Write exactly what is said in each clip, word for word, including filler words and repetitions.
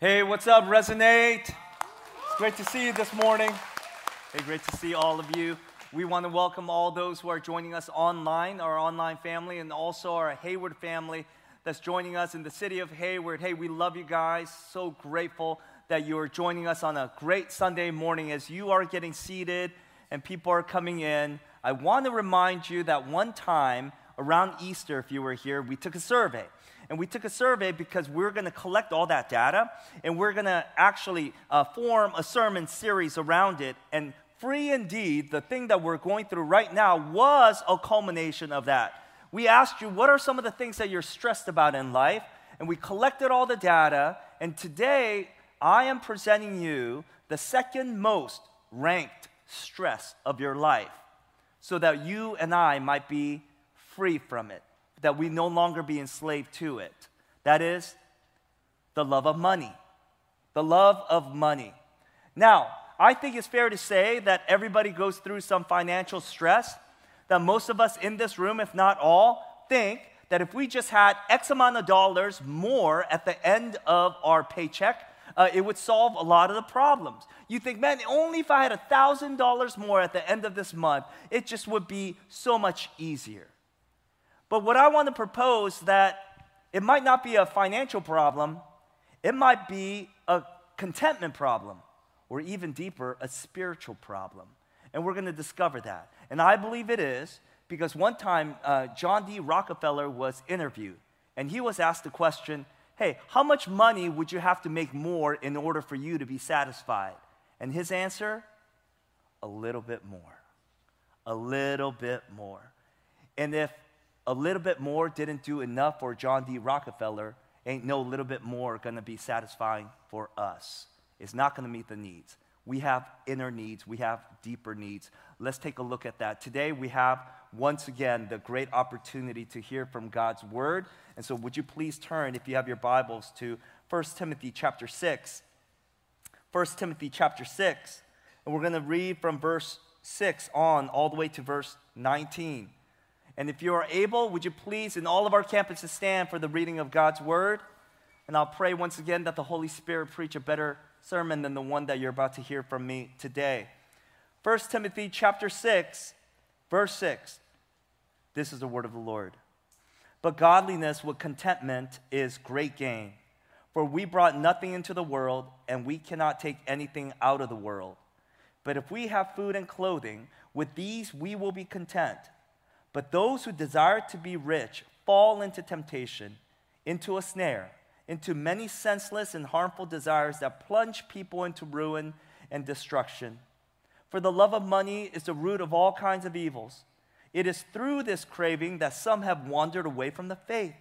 Hey, what's up, Resonate? Great to see you this morning. Hey, great to see all of you. We want to welcome all those who are joining us online, our online family, and also our Hayward family that's joining us in the city of Hayward. Hey, we love you guys. So grateful that you are joining us on a great Sunday morning. As you are getting seated and people are coming in, I want to remind you that one time around Easter, if you were here, we took a survey. And we took a survey because we're going to collect all that data, and we're going to actually uh, form a sermon series around it. And free indeed, the thing that we're going through right now was a culmination of that. We asked you, what are some of the things that you're stressed about in life? And we collected all the data, and today I am presenting you the second most ranked stress of your life so that you and I might be free from it, that we no longer be enslaved to it. That is the love of money. The love of money. Now, I think it's fair to say that everybody goes through some financial stress, that most of us in this room, if not all, think that if we just had X amount of dollars more at the end of our paycheck, uh, it would solve a lot of the problems. You think, man, only if I had one thousand dollars more at the end of this month, it just would be so much easier. But what I want to propose is that it might not be a financial problem, it might be a contentment problem, or even deeper, a spiritual problem. And we're going to discover that. And I believe it is, because one time uh, John D. Rockefeller was interviewed, and he was asked the question, hey, how much money would you have to make more in order for you to be satisfied? And his answer, a little bit more. A little bit more. And if a little bit more didn't do enough for John D. Rockefeller, ain't no little bit more gonna be satisfying for us. It's not gonna meet the needs. We have inner needs. We have deeper needs. Let's take a look at that. Today we have, once again, the great opportunity to hear from God's word. And so would you please turn, if you have your Bibles, to First Timothy chapter six. First Timothy chapter six. And we're gonna read from verse six on all the way to verse nineteen. And if you are able, would you please, in all of our campuses, stand for the reading of God's word? And I'll pray once again that the Holy Spirit preach a better sermon than the one that you're about to hear from me today. First Timothy chapter six, verse six. This is the word of the Lord. But godliness with contentment is great gain. For we brought nothing into the world, and we cannot take anything out of the world. But if we have food and clothing, with these we will be content. But those who desire to be rich fall into temptation, into a snare, into many senseless and harmful desires that plunge people into ruin and destruction. For the love of money is the root of all kinds of evils. It is through this craving that some have wandered away from the faith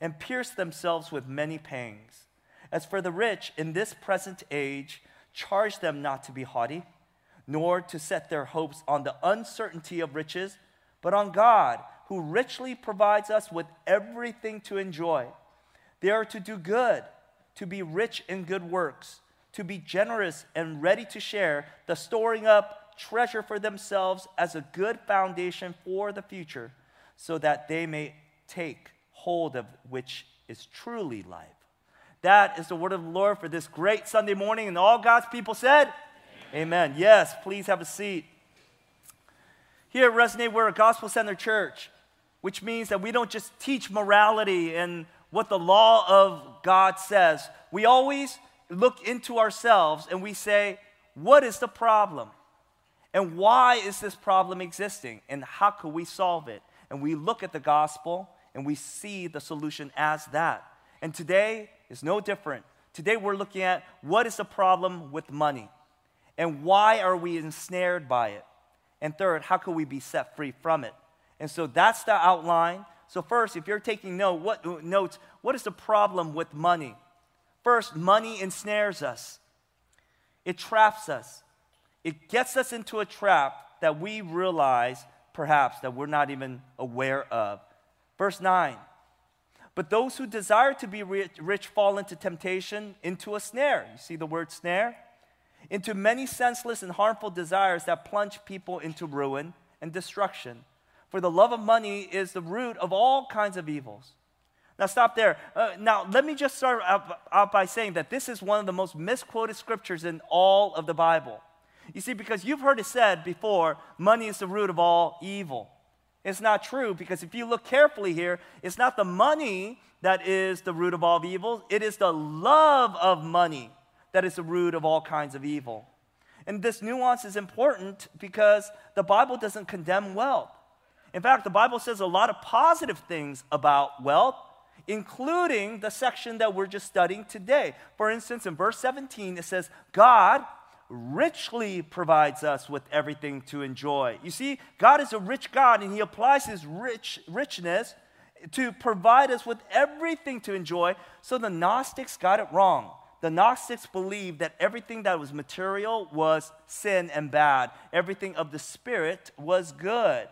and pierced themselves with many pangs. As for the rich in this present age, charge them not to be haughty, nor to set their hopes on the uncertainty of riches, but on God, who richly provides us with everything to enjoy. They are to do good, to be rich in good works, to be generous and ready to share, the storing up treasure for themselves as a good foundation for the future, so that they may take hold of which is truly life. That is the word of the Lord for this great Sunday morning, and all God's people said, amen. Amen. Yes, please have a seat. Here at Resonate, we're a gospel-centered church, which means that we don't just teach morality and what the law of God says. We always look into ourselves and we say, what is the problem? And why is this problem existing? And how could we solve it? And we look at the gospel and we see the solution as that. And today is no different. Today we're looking at what is the problem with money and why are we ensnared by it? And third, how can we be set free from it? And so that's the outline. So first, if you're taking note, what, notes, what is the problem with money? First, money ensnares us. It traps us. It gets us into a trap that we realize, perhaps, that we're not even aware of. Verse nine, but those who desire to be rich fall into temptation, into a snare. You see the word snare? Into many senseless and harmful desires that plunge people into ruin and destruction. For the love of money is the root of all kinds of evils. Now stop there. Uh, now let me just start out, out by saying that this is one of the most misquoted scriptures in all of the Bible. You see, because you've heard it said before, money is the root of all evil. It's not true, because if you look carefully here, it's not the money that is the root of all evil. It is the love of money that is the root of all kinds of evil. And this nuance is important because the Bible doesn't condemn wealth. In fact, the Bible says a lot of positive things about wealth, including the section that we're just studying today. For instance, in verse seventeen, it says, God richly provides us with everything to enjoy. You see, God is a rich God, and he applies his rich richness to provide us with everything to enjoy. So the Gnostics got it wrong. The Gnostics believed that everything that was material was sin and bad. Everything of the spirit was good.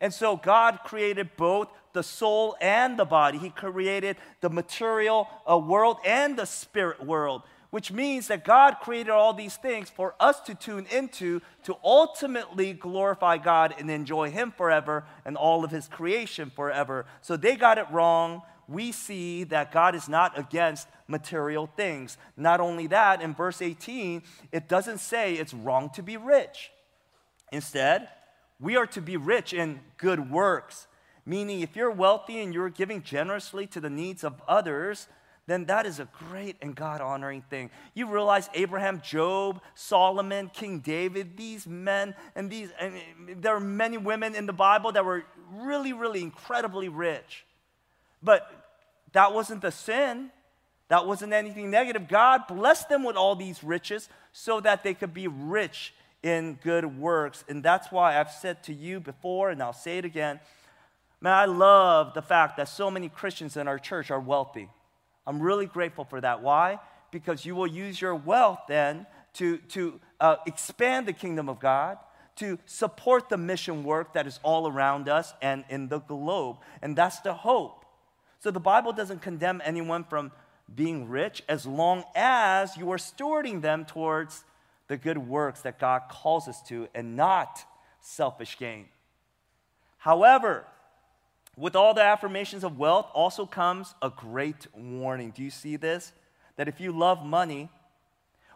And so God created both the soul and the body. He created the material world and the spirit world, which means that God created all these things for us to tune into to ultimately glorify God and enjoy him forever and all of his creation forever. So they got it wrong. We see that God is not against material things. Not only that, in verse eighteen, it doesn't say it's wrong to be rich. Instead, we are to be rich in good works, meaning if you're wealthy and you're giving generously to the needs of others, then that is a great and God-honoring thing. You realize Abraham, Job, Solomon, King David, these men, and these, and there are many women in the Bible that were really, really incredibly rich. But that wasn't the sin. That wasn't anything negative. God blessed them with all these riches so that they could be rich in good works. And that's why I've said to you before, and I'll say it again, man, I love the fact that so many Christians in our church are wealthy. I'm really grateful for that. Why? Because you will use your wealth then to, to uh, expand the kingdom of God, to support the mission work that is all around us and in the globe. And that's the hope. So the Bible doesn't condemn anyone from being rich as long as you are stewarding them towards the good works that God calls us to and not selfish gain. However, with all the affirmations of wealth also comes a great warning. Do you see this? That if you love money,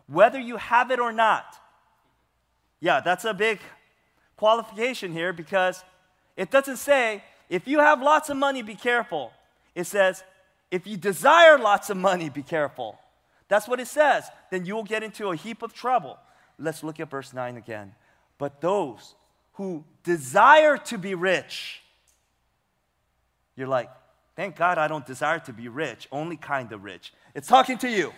whether you have it or not, yeah, that's a big qualification here, because it doesn't say, if you have lots of money, be careful. It says, if you desire lots of money, be careful. That's what it says. Then you will get into a heap of trouble. Let's look at verse nine again. But those who desire to be rich, you're like, thank God I don't desire to be rich, only kind of rich. It's talking to you.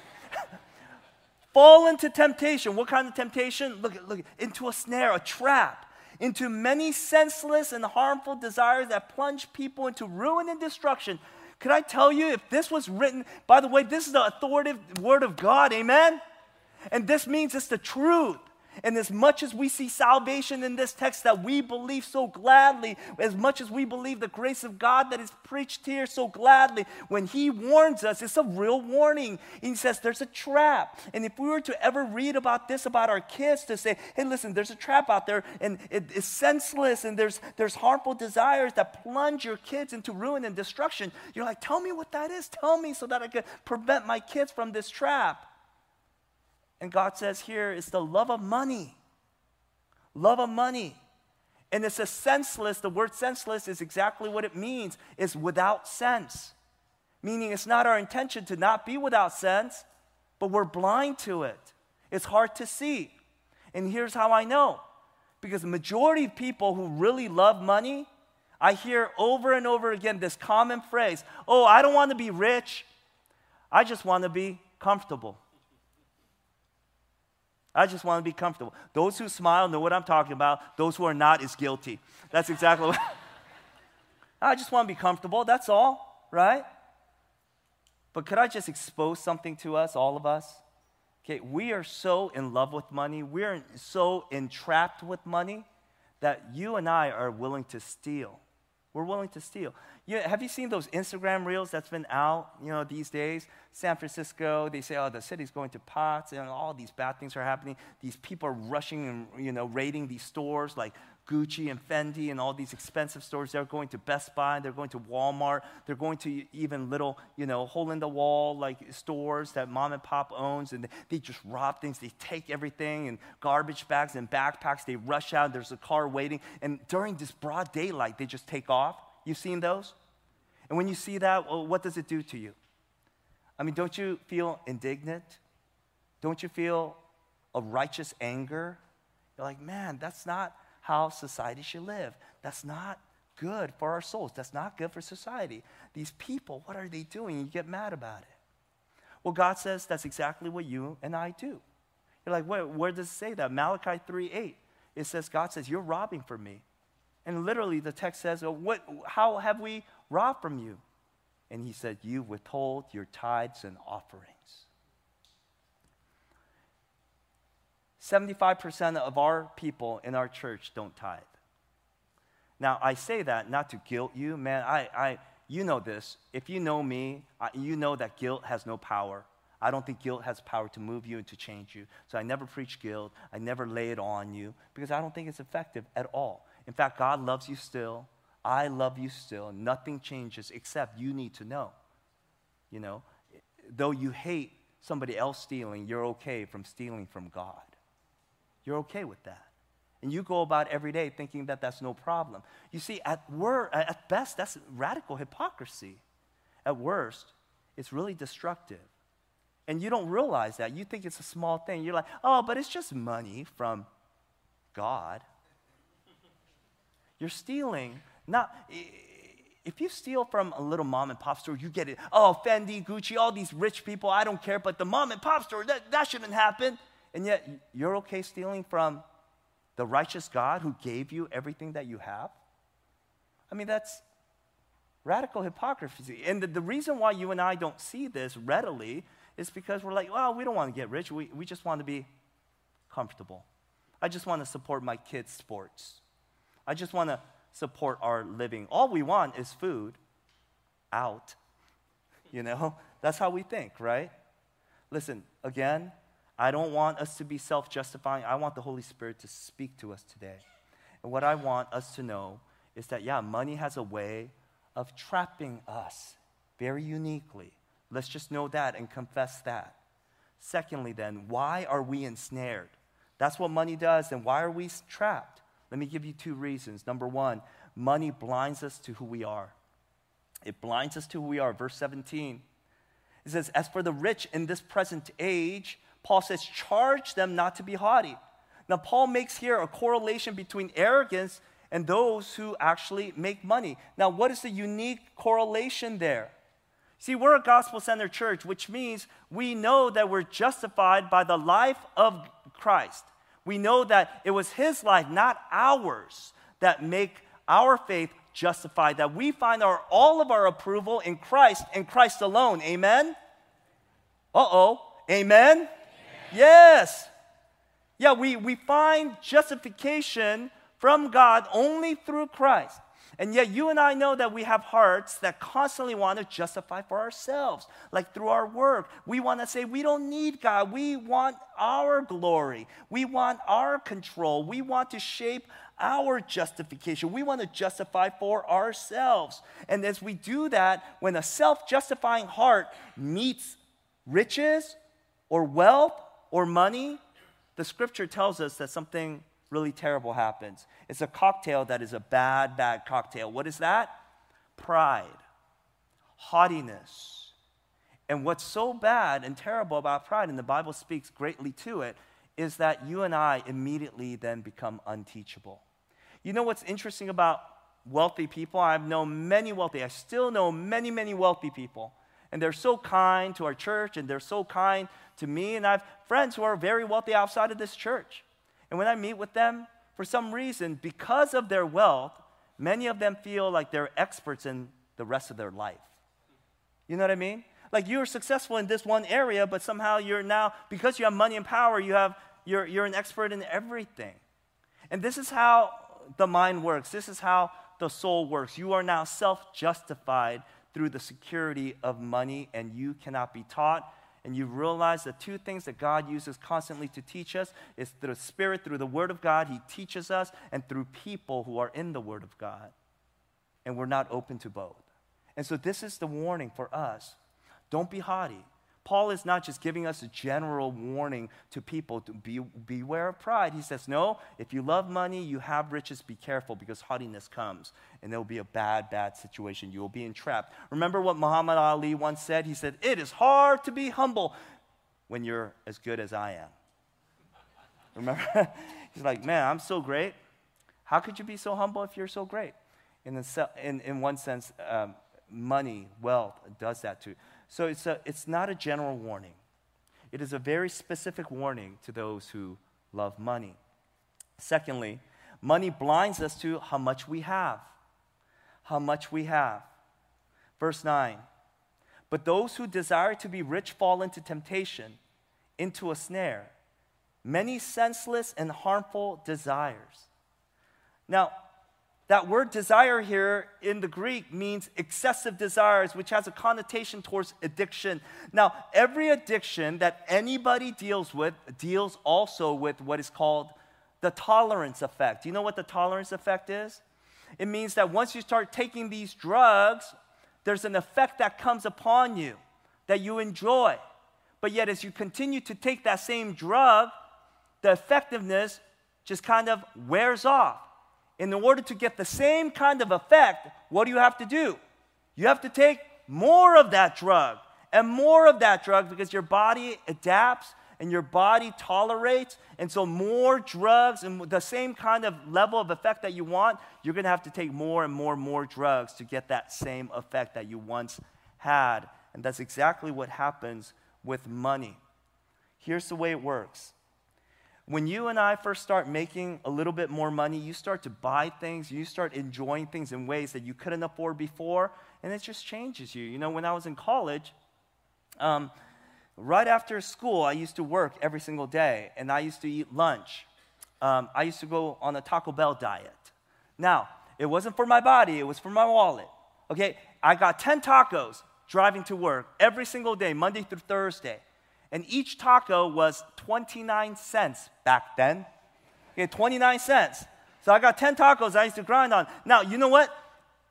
Fall into temptation. What kind of temptation? Look, look, into a snare, a trap, into many senseless and harmful desires that plunge people into ruin and destruction. Could I tell you, if this was written, by the way, this is the authoritative word of God, amen? And this means it's the truth. And as much as we see salvation in this text that we believe so gladly, as much as we believe the grace of God that is preached here so gladly, when he warns us, it's a real warning. And he says there's a trap. And if we were to ever read about this about our kids, to say, hey, listen, there's a trap out there, and it is senseless, and there's, there's harmful desires that plunge your kids into ruin and destruction, you're like, tell me what that is. Tell me so that I could prevent my kids from this trap. And God says here, it's the love of money. Love of money. And it's a senseless, the word senseless is exactly what it means. It's without sense. Meaning it's not our intention to not be without sense, but we're blind to it. It's hard to see. And here's how I know. Because the majority of people who really love money, I hear over and over again this common phrase, oh, I don't want to be rich. I just want to be comfortable. I just want to be comfortable. Those who smile know what I'm talking about. Those who are not is guilty. That's exactly what. I just want to be comfortable. That's all, right? But could I just expose something to us, all of us? Okay, we are so in love with money. We're so entrapped with money that you and I are willing to steal. We're willing to steal. You know, have you seen those Instagram reels that's been out, you know, these days? San Francisco, they say, oh, the city's going to pots, and all these bad things are happening. These people are rushing and, you know, raiding these stores like Gucci and Fendi and all these expensive stores. They're going to Best Buy, they're going to Walmart, they're going to even little, you know, hole-in-the-wall like stores that mom and pop owns, and they just rob things. They take everything and garbage bags and backpacks. They rush out. There's a car waiting, and during this broad daylight, they just take off. You've seen those? And when you see that, well, what does it do to you? I mean, don't you feel indignant? Don't you feel a righteous anger? You're like, man, that's not how society should live. That's not good for our souls. That's not good for society. These people, what are they doing? You get mad about it. Well, God says that's exactly what you and I do. You're like, wait, where does it say that? Malachi three eight. It says, God says, you're robbing from me. And literally the text says, well, what, how have we robbed from you? And he said, you withhold your tithes and offerings. seventy-five percent of our people in our church don't tithe. Now, I say that not to guilt you. Man, I, I, you know this. If you know me, I, you know that guilt has no power. I don't think guilt has power to move you and to change you. So I never preach guilt. I never lay it on you because I don't think it's effective at all. In fact, God loves you still. I love you still. Nothing changes except you need to know. You know, though you hate somebody else stealing, you're okay from stealing from God. You're okay with that. And you go about every day thinking that that's no problem. You see, at wor- at best, that's radical hypocrisy. At worst, it's really destructive. And you don't realize that. You think it's a small thing. You're like, oh, but it's just money from God. You're stealing. Not, if you steal from a little mom and pop store, you get it. Oh, Fendi, Gucci, all these rich people, I don't care, but the mom and pop store, that, that shouldn't happen. And yet, you're okay stealing from the righteous God who gave you everything that you have? I mean, that's radical hypocrisy. And the, the reason why you and I don't see this readily is because we're like, well, we don't want to get rich. We, we just want to be comfortable. I just want to support my kids' sports. I just want to support our living. All we want is food out, you know? That's how we think, right? Listen, again, I don't want us to be self-justifying. I want the Holy Spirit to speak to us today. And what I want us to know is that, yeah, money has a way of trapping us very uniquely. Let's just know that and confess that. Secondly, then, why are we ensnared? That's what money does, and why are we trapped? Let me give you two reasons. Number one, money blinds us to who we are. It blinds us to who we are. Verse seventeen, it says, as for the rich in this present age, Paul says, charge them not to be haughty. Now, Paul makes here a correlation between arrogance and those who actually make money. Now, what is the unique correlation there? See, we're a gospel-centered church, which means we know that we're justified by the life of Christ. We know that it was his life, not ours, that make our faith justified, that we find our, all of our approval in Christ and Christ alone. Amen? Uh-oh. Amen? Amen. Yes. Yeah, we, we find justification from God only through Christ. And yet you and I know that we have hearts that constantly want to justify for ourselves, like through our work. We want to say we don't need God. We want our glory. We want our control. We want to shape our justification. We want to justify for ourselves. And as we do that, when a self-justifying heart meets riches or wealth or money, the scripture tells us that something really terrible happens. It's a cocktail that is a bad, bad cocktail. What is that? Pride, haughtiness. And what's so bad and terrible about pride, and the Bible speaks greatly to it, is that you and I immediately then become unteachable. You know what's interesting about wealthy people? I've known many wealthy, I still know many, many wealthy people. And they're so kind to our church, and they're so kind to me. And I have friends who are very wealthy outside of this church. And when I meet with them, for some reason, because of their wealth, many of them feel like they're experts in the rest of their life. You know what I mean? Like you're successful in this one area, but somehow you're now, because you have money and power, you have, you're, you're an expert in everything. And this is how the mind works. This is how the soul works. You are now self-justified through the security of money, and you cannot be taught. And you realize the two things that God uses constantly to teach us is through the Spirit, through the Word of God, He teaches us, and through people who are in the Word of God. And we're not open to both. And so this is the warning for us. Don't be haughty. Paul is not just giving us a general warning to people to be, beware of pride. He says, no, if you love money, you have riches, be careful, because haughtiness comes, and there will be a bad, bad situation. You will be entrapped. Remember what Muhammad Ali once said? He said, it is hard to be humble when you're as good as I am. Remember? He's like, man, I'm so great. How could you be so humble if you're so great? In, the, in, in one sense, um, money, wealth does that too. So it's, a, it's not a general warning. It is a very specific warning to those who love money. Secondly, money blinds us to how much we have. How much we have. Verse nine, but those who desire to be rich fall into temptation, into a snare, many senseless and harmful desires. Now, that word desire here in the Greek means excessive desires, which has a connotation towards addiction. Now, every addiction that anybody deals with deals also with what is called the tolerance effect. Do you know what the tolerance effect is? It means that once you start taking these drugs, there's an effect that comes upon you that you enjoy. But yet, as you continue to take that same drug, the effectiveness just kind of wears off. In order to get the same kind of effect, what do you have to do? You have to take more of that drug and more of that drug, because your body adapts and your body tolerates. And so more drugs and the same kind of level of effect that you want, you're going to have to take more and more and more drugs to get that same effect that you once had. And that's exactly what happens with money. Here's the way it works. When you and I first start making a little bit more money, you start to buy things, you start enjoying things in ways that you couldn't afford before, and it just changes you. You know, when I was in college, um, right after school, I used to work every single day, and I used to eat lunch. Um, I used to go on a Taco Bell diet. Now, it wasn't for my body, it was for my wallet. Okay, I got ten tacos driving to work every single day, Monday through Thursday. And each taco was twenty-nine cents back then. Okay, twenty-nine cents. So I got ten tacos I used to grind on. Now, you know what?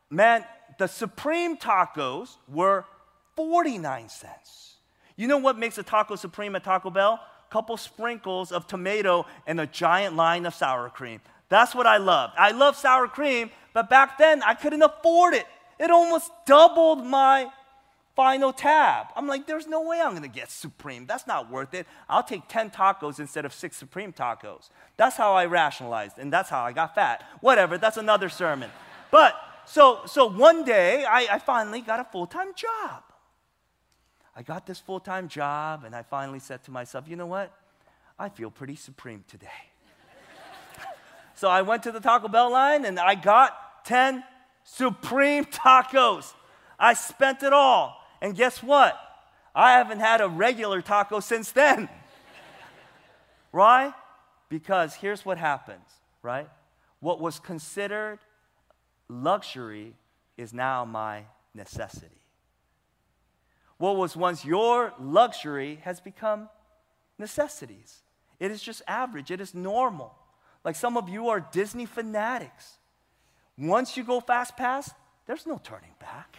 Man, the Supreme tacos were forty-nine cents. You know what makes a taco supreme at Taco Bell? A couple sprinkles of tomato and a giant line of sour cream. That's what I loved. I love sour cream, but back then I couldn't afford it. It almost doubled my final tab. I'm like, there's no way I'm going to get Supreme. That's not worth it. I'll take ten tacos instead of six Supreme tacos. That's how I rationalized, and that's how I got fat. Whatever, that's another sermon. But so, so one day, I, I finally got a full-time job. I got this full-time job, and I finally said to myself, you know what? I feel pretty supreme today. So I went to the Taco Bell line, and I got ten Supreme tacos. I spent it all. And guess what? I haven't had a regular taco since then. Why? Because here's what happens, right? What was considered luxury is now my necessity. What was once your luxury has become necessities. It is just average. It is normal. Like, some of you are Disney fanatics. Once you go fast pass, there's no turning back,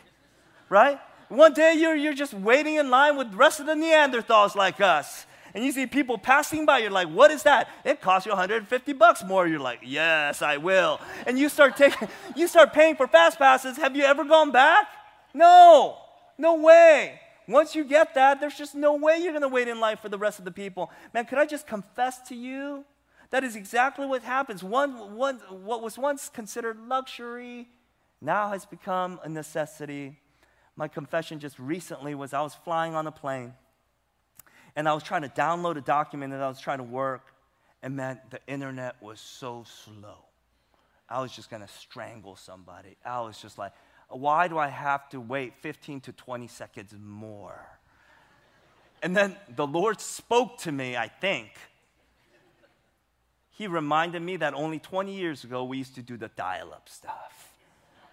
right? One day you're, you're just waiting in line with the rest of the Neanderthals like us. And you see people passing by. You're like, what is that? It costs you one hundred fifty bucks more. You're like, yes, I will. And you start taking, you start paying for fast passes. Have you ever gone back? No. No way. Once you get that, there's just no way you're going to wait in line for the rest of the people. Man, could I just confess to you? That is exactly what happens. One, one, what was once considered luxury now has become a necessity. My confession just recently was I was flying on a plane, and I was trying to download a document that I was trying to work, and man, the internet was so slow. I was just going to strangle somebody. I was just like, why do I have to wait fifteen to twenty seconds more? And then the Lord spoke to me, I think. He reminded me that only twenty years ago we used to do the dial-up stuff.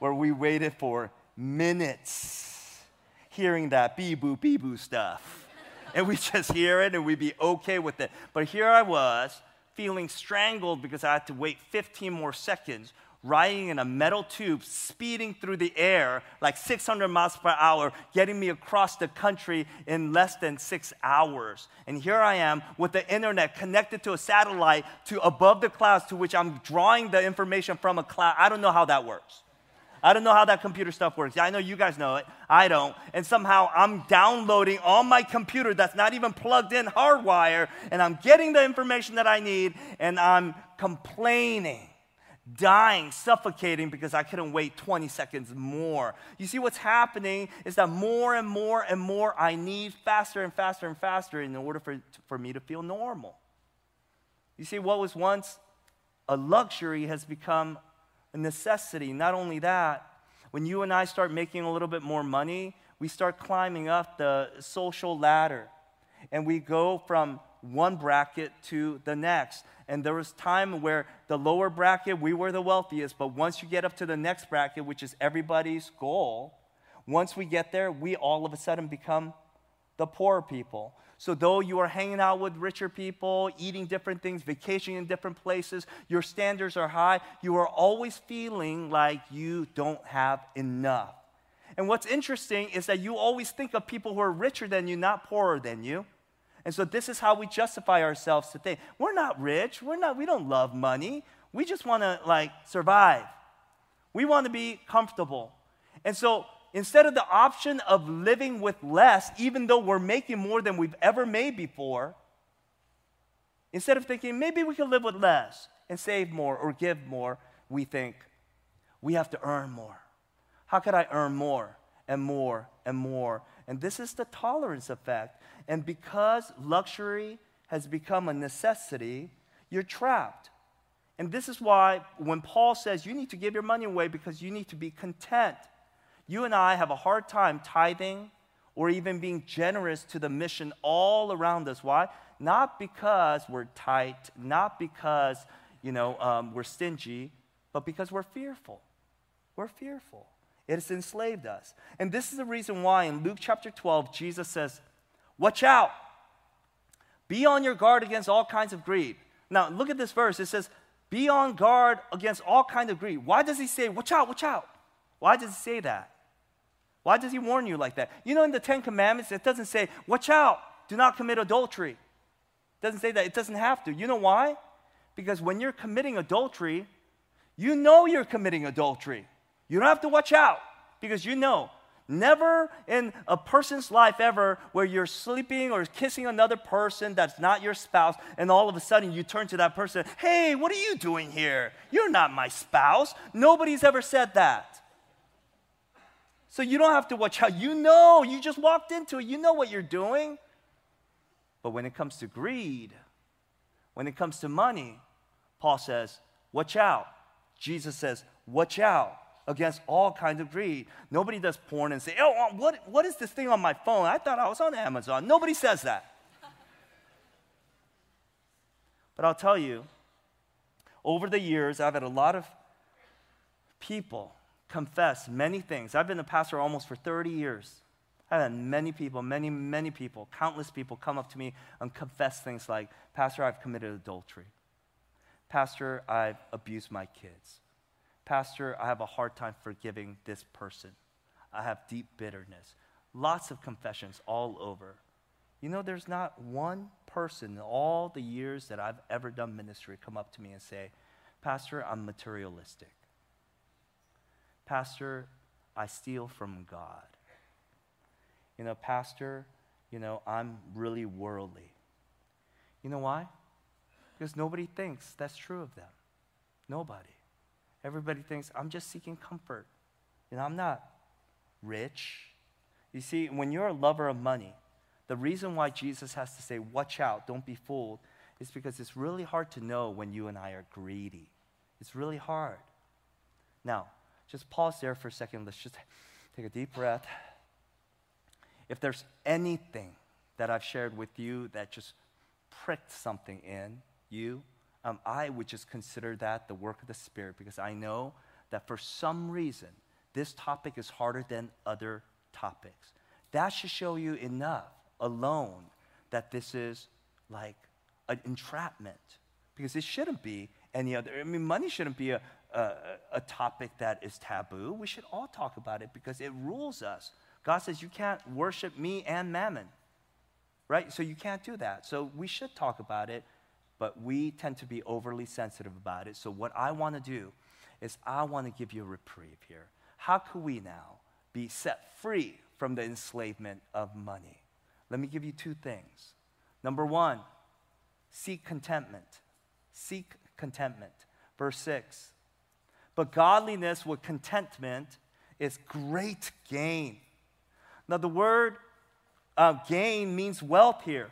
where we waited for minutes hearing that bee-boo, bee-boo stuff. And we just hear it and we'd be okay with it. But here I was feeling strangled because I had to wait fifteen more seconds, riding in a metal tube, speeding through the air like six hundred miles per hour, getting me across the country in less than six hours. And here I am with the internet connected to a satellite to above the clouds, to which I'm drawing the information from a cloud. I don't know how that works. I don't know how that computer stuff works. I know you guys know it. I don't. And somehow I'm downloading on my computer that's not even plugged in, hardwire, and I'm getting the information that I need, and I'm complaining, dying, suffocating because I couldn't wait twenty seconds more. You see, what's happening is that more and more and more I need faster and faster and faster in order for, for me to feel normal. You see, what was once a luxury has become a necessity. Not only that, when you and I start making a little bit more money, we start climbing up the social ladder, and we go from one bracket to the next. And there was time where the lower bracket, we were the wealthiest, but once you get up to the next bracket, which is everybody's goal, once we get there, we all of a sudden become the poor people. So though you are hanging out with richer people, eating different things, vacationing in different places, your standards are high, you are always feeling like you don't have enough. And what's interesting is that you always think of people who are richer than you, not poorer than you. And so this is how we justify ourselves today. We're not rich. We're not, we don't love money. We just want to, like, survive. We want to be comfortable. And so instead of the option of living with less, even though we're making more than we've ever made before, instead of thinking, maybe we can live with less and save more or give more, we think, we have to earn more. How could I earn more and more and more? And this is the tolerance effect. And because luxury has become a necessity, you're trapped. And this is why when Paul says you need to give your money away because you need to be content, you and I have a hard time tithing or even being generous to the mission all around us. Why? Not because we're tight, not because, you know, um, we're stingy, but because we're fearful. We're fearful. It has enslaved us. And this is the reason why in Luke chapter twelve, Jesus says, watch out. Be on your guard against all kinds of greed. Now, look at this verse. It says, be on guard against all kinds of greed. Why does he say, watch out, watch out? Why does he say that? Why does he warn you like that? You know, in the Ten Commandments, it doesn't say, watch out, do not commit adultery. It doesn't say that. It doesn't have to. You know why? Because when you're committing adultery, you know you're committing adultery. You don't have to watch out because you know. Never in a person's life ever where you're sleeping or kissing another person that's not your spouse, and all of a sudden you turn to that person, hey, what are you doing here? You're not my spouse. Nobody's ever said that. So you don't have to watch out. You know. You just walked into it. You know what you're doing. But when it comes to greed, when it comes to money, Paul says, watch out. Jesus says, watch out against all kinds of greed. Nobody does porn and say, oh, what, what is this thing on my phone? I thought I was on Amazon. Nobody says that. But I'll tell you, over the years, I've had a lot of people confess many things. I've been a pastor almost for thirty years. I've had many people, many, many people, countless people come up to me and confess things like, Pastor, I've committed adultery. Pastor, I've abused my kids. Pastor, I have a hard time forgiving this person. I have deep bitterness. Lots of confessions all over. You know, there's not one person in all the years that I've ever done ministry come up to me and say, Pastor, I'm materialistic. Pastor, I steal from God. You know, Pastor, you know, I'm really worldly. You know why? Because nobody thinks that's true of them. Nobody. Everybody thinks, I'm just seeking comfort. You know, I'm not rich. You see, when you're a lover of money, the reason why Jesus has to say, watch out, don't be fooled, is because it's really hard to know when you and I are greedy. It's really hard. Now, just pause there for a second. Let's just take a deep breath. If there's anything that I've shared with you that just pricked something in you, Um, I would just consider that the work of the Spirit, because I know that for some reason this topic is harder than other topics. That should show you enough alone that this is like an entrapment, because it shouldn't be any other. I mean, money shouldn't be a, a, a topic that is taboo. We should all talk about it because it rules us. God says you can't worship me and mammon, right? So you can't do that. So we should talk about it, but we tend to be overly sensitive about it. So what I want to do is I want to give you a reprieve here. How could we now be set free from the enslavement of money? Let me give you two things. Number one, seek contentment. Seek contentment. Verse six, but godliness with contentment is great gain. Now the word uh, gain means wealth here.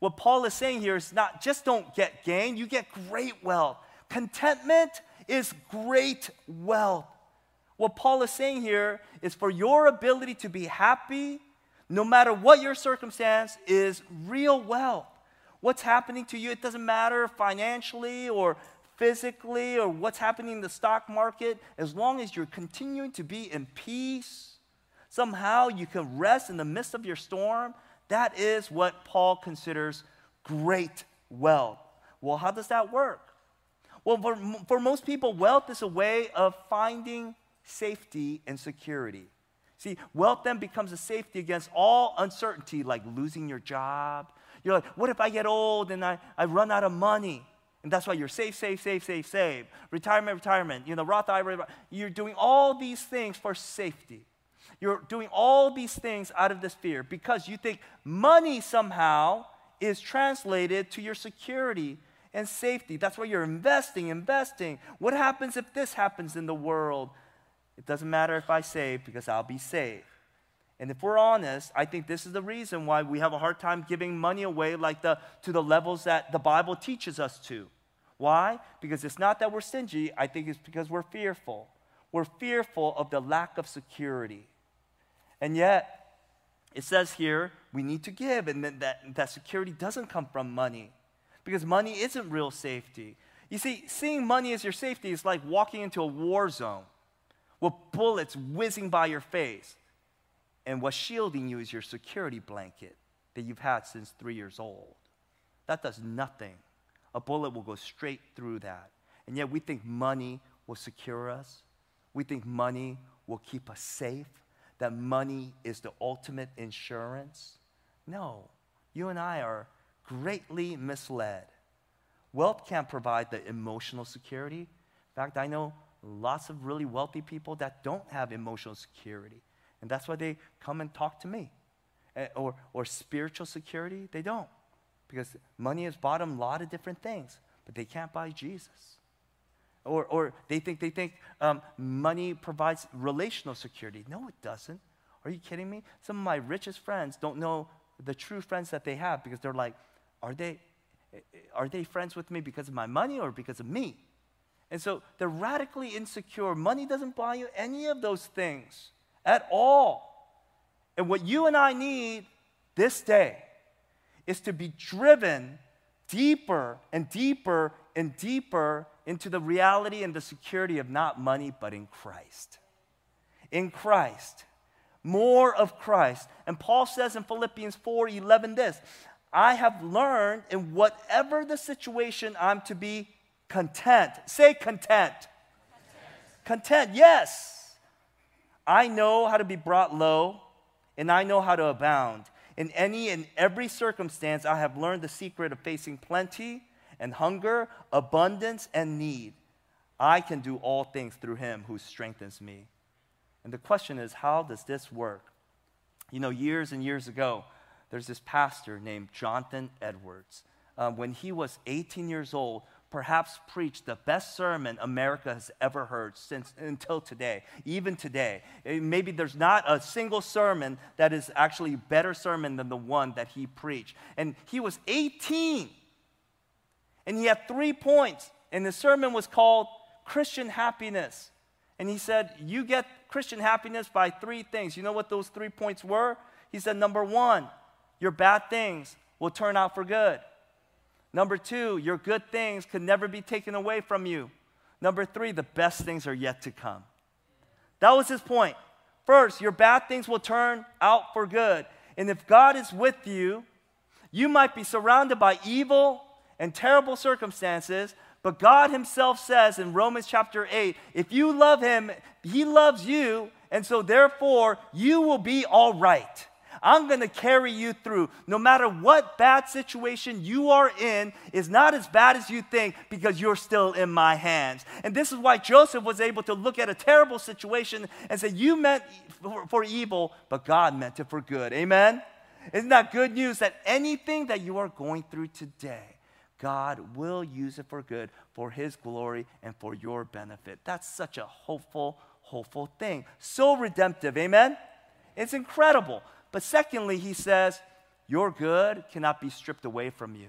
What Paul is saying here is not just don't get gain, you get great wealth. Contentment is great wealth. What Paul is saying here is for your ability to be happy, no matter what your circumstance, is real wealth. What's happening to you, it doesn't matter financially or physically or what's happening in the stock market. As long as you're continuing to be in peace, somehow you can rest in the midst of your storm. That is what Paul considers great wealth. Well, how does that work? Well, for, for most people, wealth is a way of finding safety and security. See, wealth then becomes a safety against all uncertainty, like losing your job. You're like, what if I get old and I, I run out of money? And that's why you're save, save, save, save, save. Retirement, retirement, you know, Roth I R A. You're doing all these things for safety. You're doing all these things out of this fear because you think money somehow is translated to your security and safety. That's why you're investing, investing. What happens if this happens in the world? It doesn't matter if I save because I'll be saved. And if we're honest, I think this is the reason why we have a hard time giving money away like the, to the levels that the Bible teaches us to. Why? Because it's not that we're stingy. I think it's because we're fearful. We're fearful of the lack of security. And yet, it says here, we need to give. And then that, that security doesn't come from money. Because money isn't real safety. You see, seeing money as your safety is like walking into a war zone with bullets whizzing by your face. And what's shielding you is your security blanket that you've had since three years old. That does nothing. A bullet will go straight through that. And yet we think money will secure us. We think money will keep us safe. That money is the ultimate insurance. No, you and I are greatly misled. Wealth can't provide the emotional security. In fact, I know lots of really wealthy people that don't have emotional security. And that's why they come and talk to me. Or, or spiritual security, they don't. Because money has bought them a lot of different things, but they can't buy Jesus. Or, or they think, they think um, money provides relational security. No, it doesn't. Are you kidding me? Some of my richest friends don't know the true friends that they have because they're like, are they, are they friends with me because of my money or because of me? And so they're radically insecure. Money doesn't buy you any of those things at all. And what you and I need this day is to be driven deeper and deeper and deeper into the reality and the security of not money, but in Christ. In Christ. More of Christ. And Paul says in Philippians four eleven this, I have learned in whatever the situation I'm to be content. Say content. Content. Content, yes. I know how to be brought low, and I know how to abound. In any and every circumstance, I have learned the secret of facing plenty and hunger, abundance and need. I can do all things through him who strengthens me. And the question is, how does this work? You know, years and years ago, there's this pastor named Jonathan Edwards. Um, when he was eighteen years old, perhaps preached the best sermon America has ever heard since until today, even today. Maybe there's not a single sermon that is actually a better sermon than the one that he preached. And he was eighteen, and he had three points, and the sermon was called Christian Happiness. And he said, you get Christian happiness by three things. You know what those three points were? He said, number one, your bad things will turn out for good. Number two, your good things can never be taken away from you. Number three, the best things are yet to come. That was his point. First, your bad things will turn out for good. And if God is with you, you might be surrounded by evil and terrible circumstances, but God himself says in Romans chapter eight, if you love him, he loves you, and so therefore you will be all right. I'm going to carry you through. No matter what bad situation you are in, it's not as bad as you think because you're still in my hands. And this is why Joseph was able to look at a terrible situation and say, you meant for evil, but God meant it for good. Amen? Isn't that good news that anything that you are going through today, God will use it for good, for his glory, and for your benefit. That's such a hopeful, hopeful thing. So redemptive. Amen? It's incredible. But secondly, he says, your good cannot be stripped away from you.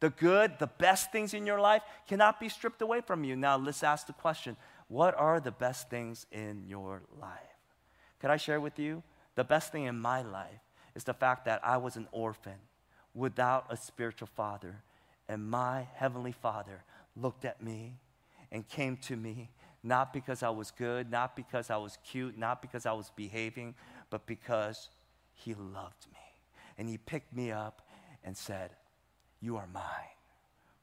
The good, the best things in your life cannot be stripped away from you. Now, let's ask the question, what are the best things in your life? Could I share with you? The best thing in my life is the fact that I was an orphan without a spiritual father, and my heavenly Father looked at me and came to me, not because I was good, not because I was cute, not because I was behaving, but because he loved me. And he picked me up and said, you are mine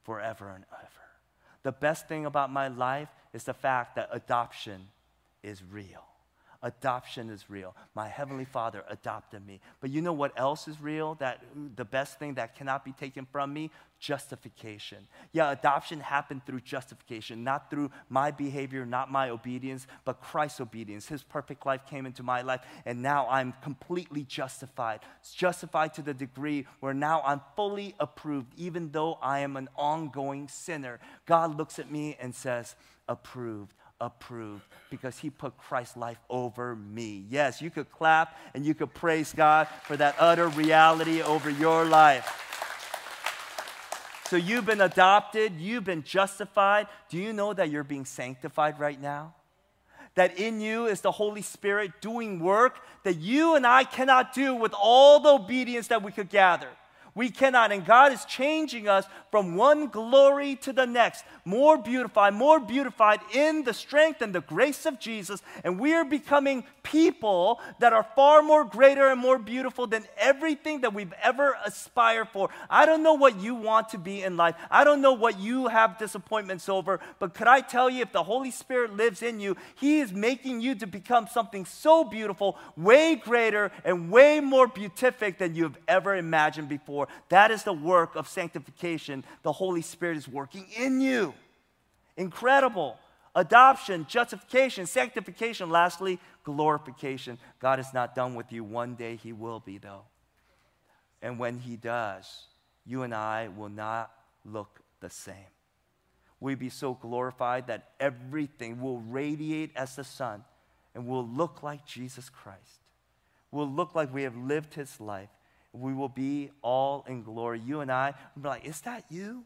forever and ever. The best thing about my life is the fact that adoption is real. Adoption is real. My heavenly Father adopted me. But you know what else is real? That the best thing that cannot be taken from me? Justification. Yeah, adoption happened through justification, not through my behavior, not my obedience, but Christ's obedience. His perfect life came into my life, and now I'm completely justified. Justified to the degree where now I'm fully approved, even though I am an ongoing sinner. God looks at me and says, approved. Approved because he put Christ's life over me. Yes, you could clap and you could praise God for that utter reality over your life. So you've been adopted, you've been justified. Do you know that you're being sanctified right now? That in you is the Holy Spirit doing work that you and I cannot do with all the obedience that we could gather. We cannot, and God is changing us from one glory to the next, more beautified, more beautified in the strength and the grace of Jesus, and we are becoming people that are far more greater and more beautiful than everything that we've ever aspired for. I don't know what you want to be in life. I don't know what you have disappointments over, but could I tell you, if the Holy Spirit lives in you, he is making you to become something so beautiful, way greater and way more beatific than you've ever imagined before. That is the work of sanctification. The Holy Spirit is working in you. Incredible. Adoption, justification, sanctification. Lastly, glorification. God is not done with you. One day he will be, though. And when he does, you and I will not look the same. We'll be so glorified that everything will radiate as the sun, and we'll look like Jesus Christ. We'll look like we have lived his life. We will be all in glory. You and I will be like, is that you?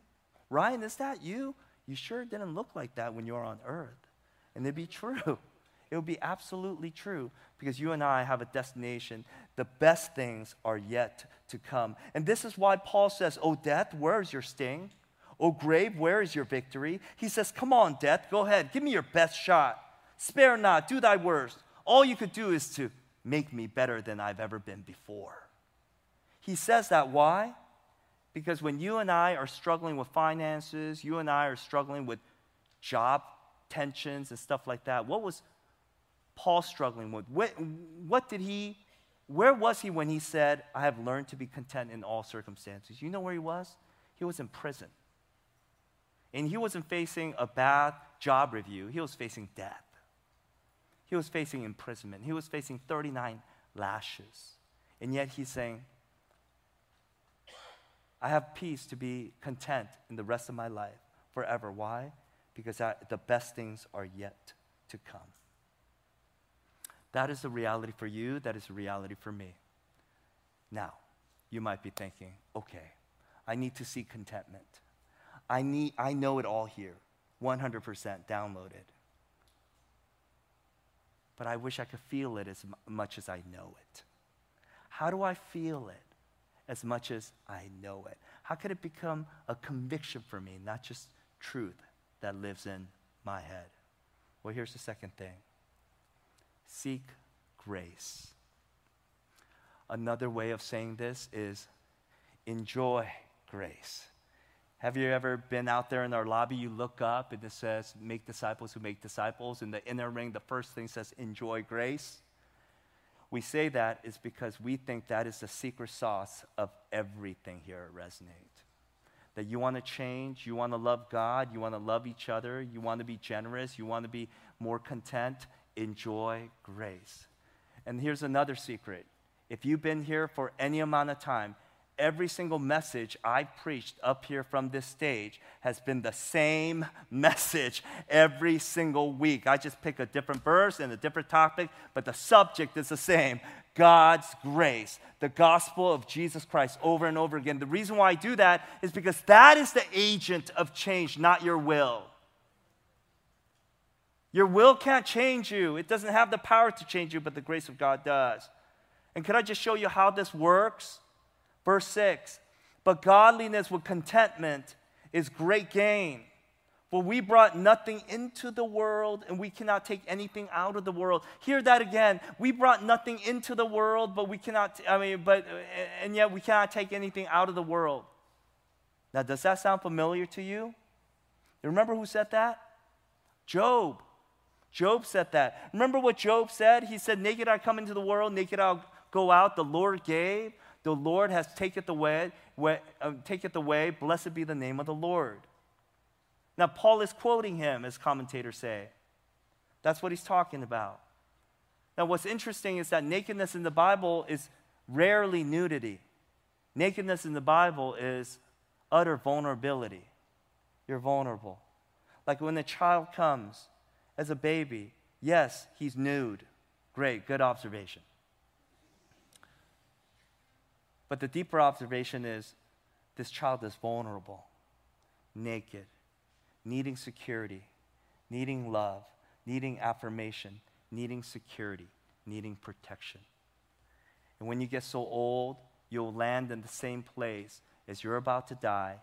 Ryan, is that you? You sure didn't look like that when you were on earth. And it'd be true. It would be absolutely true because you and I have a destination. The best things are yet to come. And this is why Paul says, oh, death, where is your sting? Oh, grave, where is your victory? He says, come on, death, go ahead. Give me your best shot. Spare not, do thy worst. All you could do is to make me better than I've ever been before. He says that, why? Because when you and I are struggling with finances, you and I are struggling with job tensions and stuff like that, what was Paul struggling with? What, what did he, where was he when he said, I have learned to be content in all circumstances? You know where he was? He was in prison. And he wasn't facing a bad job review. He was facing death. He was facing imprisonment. He was facing thirty-nine lashes. And yet he's saying, I have peace to be content in the rest of my life forever. Why? Because I, the best things are yet to come. That is the reality for you. That is the reality for me. Now, you might be thinking, okay, I need to see contentment. I, need, I know it all here, one hundred percent downloaded. But I wish I could feel it as much as I know it. How do I feel it? As much as I know it. How could it become a conviction for me, not just truth that lives in my head? Well, here's the second thing. Seek grace. Another way of saying this is enjoy grace. Have you ever been out there in our lobby, you look up and it says, make disciples who make disciples. In the inner ring, the first thing says, enjoy grace. We say that is because we think that is the secret sauce of everything here at Resonate. That you want to change, you want to love God, you want to love each other, you want to be generous, you want to be more content, enjoy grace. And here's another secret. If you've been here for any amount of time, every single message I preached up here from this stage has been the same message every single week. I just pick a different verse and a different topic, but the subject is the same. God's grace, the gospel of Jesus Christ over and over again. The reason why I do that is because that is the agent of change, not your will. Your will can't change you. It doesn't have the power to change you, but the grace of God does. And could I just show you how this works? Verse six, but godliness with contentment is great gain. For we brought nothing into the world, and we cannot take anything out of the world. Hear that again. We brought nothing into the world, but we cannot, I mean, but, and yet we cannot take anything out of the world. Now, does that sound familiar to you? You remember who said that? Job. Job said that. Remember what Job said? He said, naked I come into the world, naked I'll go out. The Lord gave, the Lord has taketh away, taketh away. Blessed be the name of the Lord. Now, Paul is quoting him, as commentators say. That's what he's talking about. Now, what's interesting is that nakedness in the Bible is rarely nudity. Nakedness in the Bible is utter vulnerability. You're vulnerable. Like when a child comes as a baby, yes, he's nude. Great, good observation. But the deeper observation is this child is vulnerable, naked, needing security, needing love, needing affirmation, needing security, needing protection. And when you get so old, you'll land in the same place as you're about to die.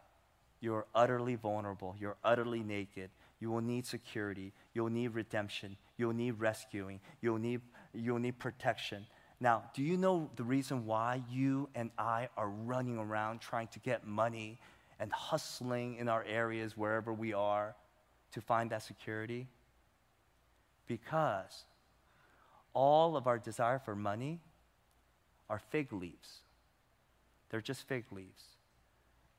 You're utterly vulnerable. You're utterly naked. You will need security. You'll need redemption. You'll need rescuing. You'll need, you'll need protection. Now, do you know the reason why you and I are running around trying to get money and hustling in our areas wherever we are to find that security? Because all of our desire for money are fig leaves. They're just fig leaves.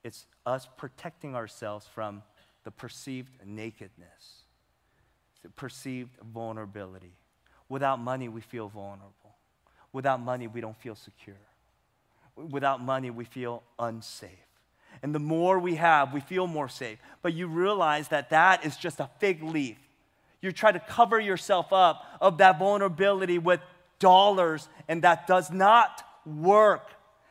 It's us protecting ourselves from the perceived nakedness, the perceived vulnerability. Without money, we feel vulnerable. Without money, we don't feel secure. Without money, we feel unsafe. And the more we have, we feel more safe. But you realize that that is just a fig leaf. You try to cover yourself up of that vulnerability with dollars, and that does not work.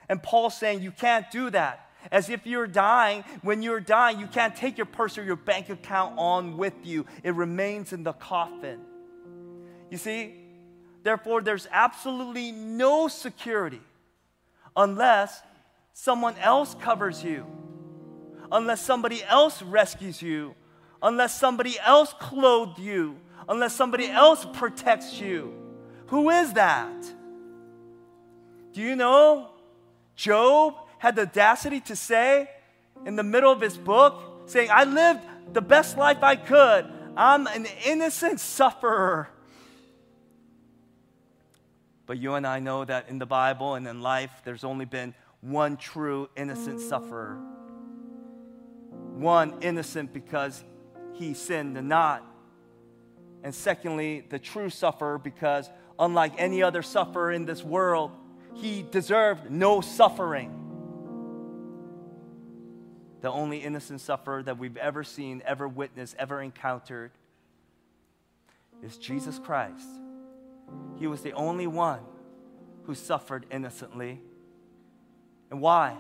And Paul's saying you can't do that. As if you're dying, when you're dying, you can't take your purse or your bank account on with you. It remains in the coffin. You see? Therefore, there's absolutely no security unless someone else covers you, unless somebody else rescues you, unless somebody else clothed you, unless somebody else protects you. Who is that? Do you know? Job had the audacity to say in the middle of his book, saying, I lived the best life I could. I'm an innocent sufferer. But you and I know that in the Bible and in life, there's only been one true innocent sufferer. One innocent because he sinned and not. And secondly, the true sufferer because unlike any other sufferer in this world, he deserved no suffering. The only innocent sufferer that we've ever seen, ever witnessed, ever encountered is Jesus Christ. He was the only one who suffered innocently. And why?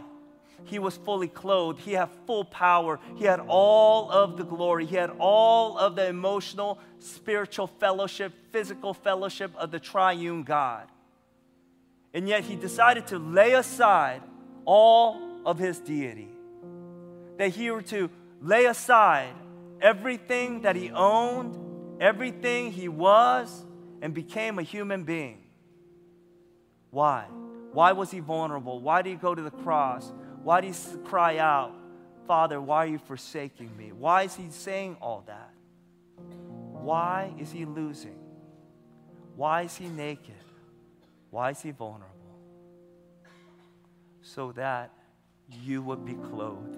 He was fully clothed. He had full power. He had all of the glory. He had all of the emotional, spiritual fellowship, physical fellowship of the triune God. And yet he decided to lay aside all of his deity. That he were to lay aside everything that he owned, everything he was, and became a human being. Why? Why was he vulnerable? Why did he go to the cross? Why did he cry out, Father, why are you forsaking me? Why is he saying all that? Why is he losing? Why is he naked? Why is he vulnerable? So that you would be clothed,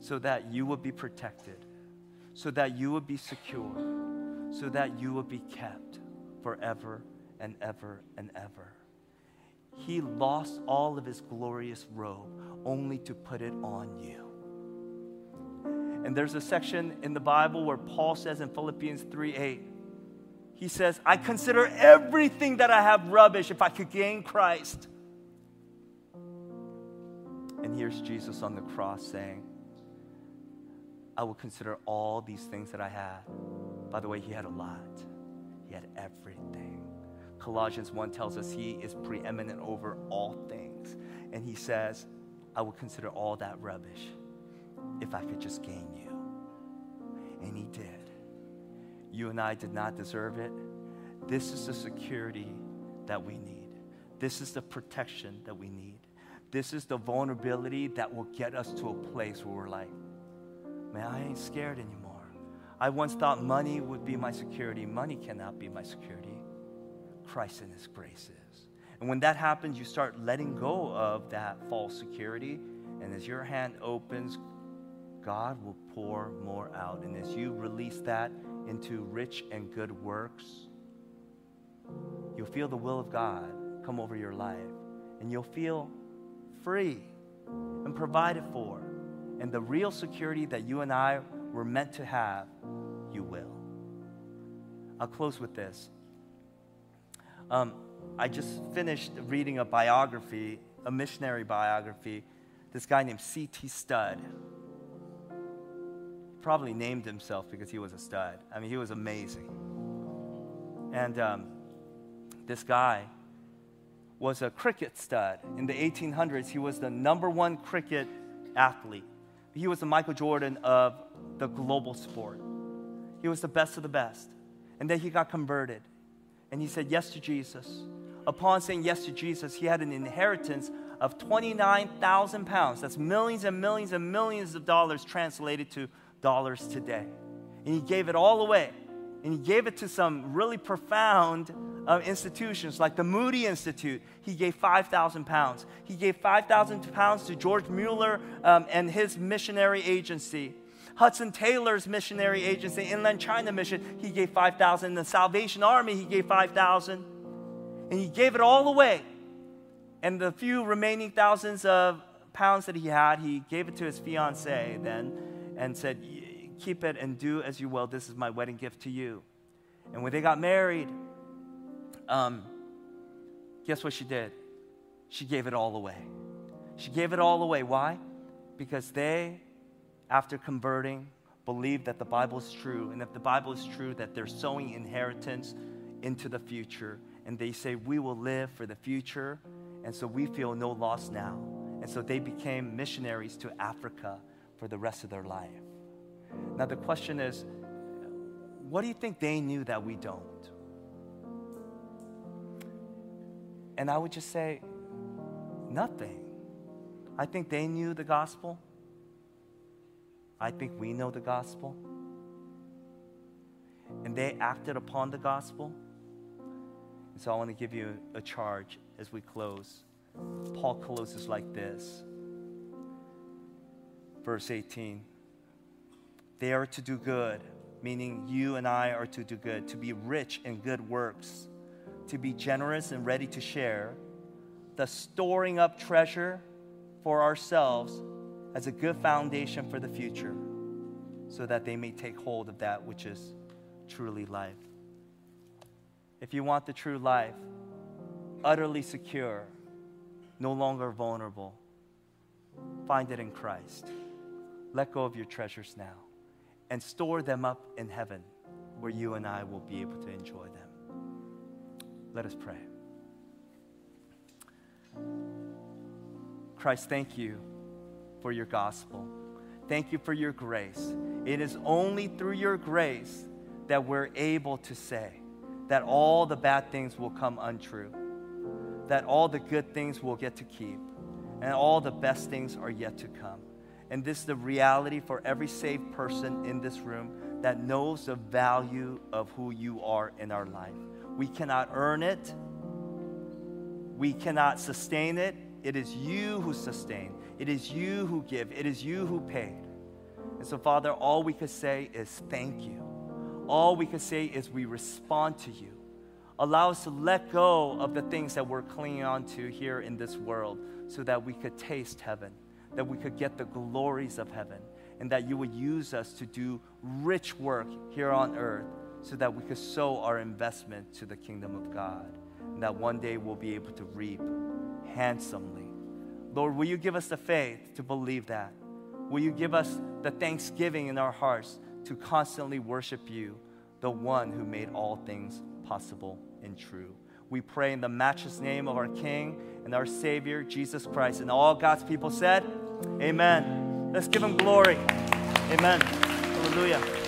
so that you would be protected, so that you would be secure, so that you would be kept forever and ever and ever. He lost all of his glorious robe only to put it on you. And there's a section in the Bible where Paul says in Philippians three eight, he says, I consider everything that I have rubbish if I could gain Christ. And here's Jesus on the cross saying, I will consider all these things that I had. By the way, he had a lot. He had everything. Colossians one tells us he is preeminent over all things. And he says, I will consider all that rubbish if I could just gain you. And he did. You and I did not deserve it. This is the security that we need. This is the protection that we need. This is the vulnerability that will get us to a place where we're like, man, I ain't scared anymore. I once thought money would be my security. Money cannot be my security. Christ and his grace is. And when that happens, you start letting go of that false security. And as your hand opens, God will pour more out. And as you release that into rich and good works, you'll feel the will of God come over your life. And you'll feel free and provided for. And the real security that you and I were meant to have, you will. I'll close with this. Um, I just finished reading a biography, a missionary biography, this guy named C T Studd. Probably named himself because he was a stud. I mean, he was amazing. And um, this guy was a cricket stud. In the eighteen hundreds, he was the number one cricket athlete. He was the Michael Jordan of the global sport. He was the best of the best. And then he got converted. And he said yes to Jesus. Upon saying yes to Jesus, he had an inheritance of twenty-nine thousand pounds. That's millions and millions and millions of dollars translated to dollars today. And he gave it all away. And he gave it to some really profound uh, institutions like the Moody Institute. He gave five thousand pounds. He gave five thousand pounds to George Mueller um, and his missionary agency. Hudson Taylor's missionary agency, Inland China Mission, he gave five thousand. The Salvation Army, he gave five thousand. And he gave it all away. And the few remaining thousands of pounds that he had, he gave it to his fiancée then and said, keep it and do as you will. This is my wedding gift to you. And when they got married, um, guess what she did? She gave it all away. She gave it all away. Why? Because they, after converting, believe that the Bible is true, and if the Bible is true, that they're sowing inheritance into the future, and they say, we will live for the future, and so we feel no loss now. And so they became missionaries to Africa for the rest of their life. Now the question is, what do you think they knew that we don't? And I would just say, nothing. I think they knew the gospel. I think we know the gospel. And they acted upon the gospel. And so I want to give you a charge as we close. Paul closes like this. Verse eighteen. They are to do good, meaning you and I are to do good, to be rich in good works, to be generous and ready to share, the storing up treasure for ourselves as a good foundation for the future, so that they may take hold of that which is truly life. If you want the true life, utterly secure, no longer vulnerable, find it in Christ. Let go of your treasures now and store them up in heaven, where you and I will be able to enjoy them. Let us pray. Christ, thank you for your gospel. Thank you for your grace. It is only through your grace that we're able to say that all the bad things will come untrue, that all the good things we'll get to keep, and all the best things are yet to come. And this is the reality for every saved person in this room that knows the value of who you are in our life. We cannot earn it. We cannot sustain it. It is you who sustain. It is you who give. It is you who paid. And so, Father, all we could say is thank you. All we could say is we respond to you. Allow us to let go of the things that we're clinging on to here in this world so that we could taste heaven, that we could get the glories of heaven, and that you would use us to do rich work here on earth so that we could sow our investment to the kingdom of God, and that one day we'll be able to reap handsomely. Lord, will you give us the faith to believe that? Will you give us the thanksgiving in our hearts to constantly worship you, the one who made all things possible and true? We pray in the matchless name of our King and our Savior, Jesus Christ. And all God's people said, amen. Let's give him glory. Amen. Hallelujah.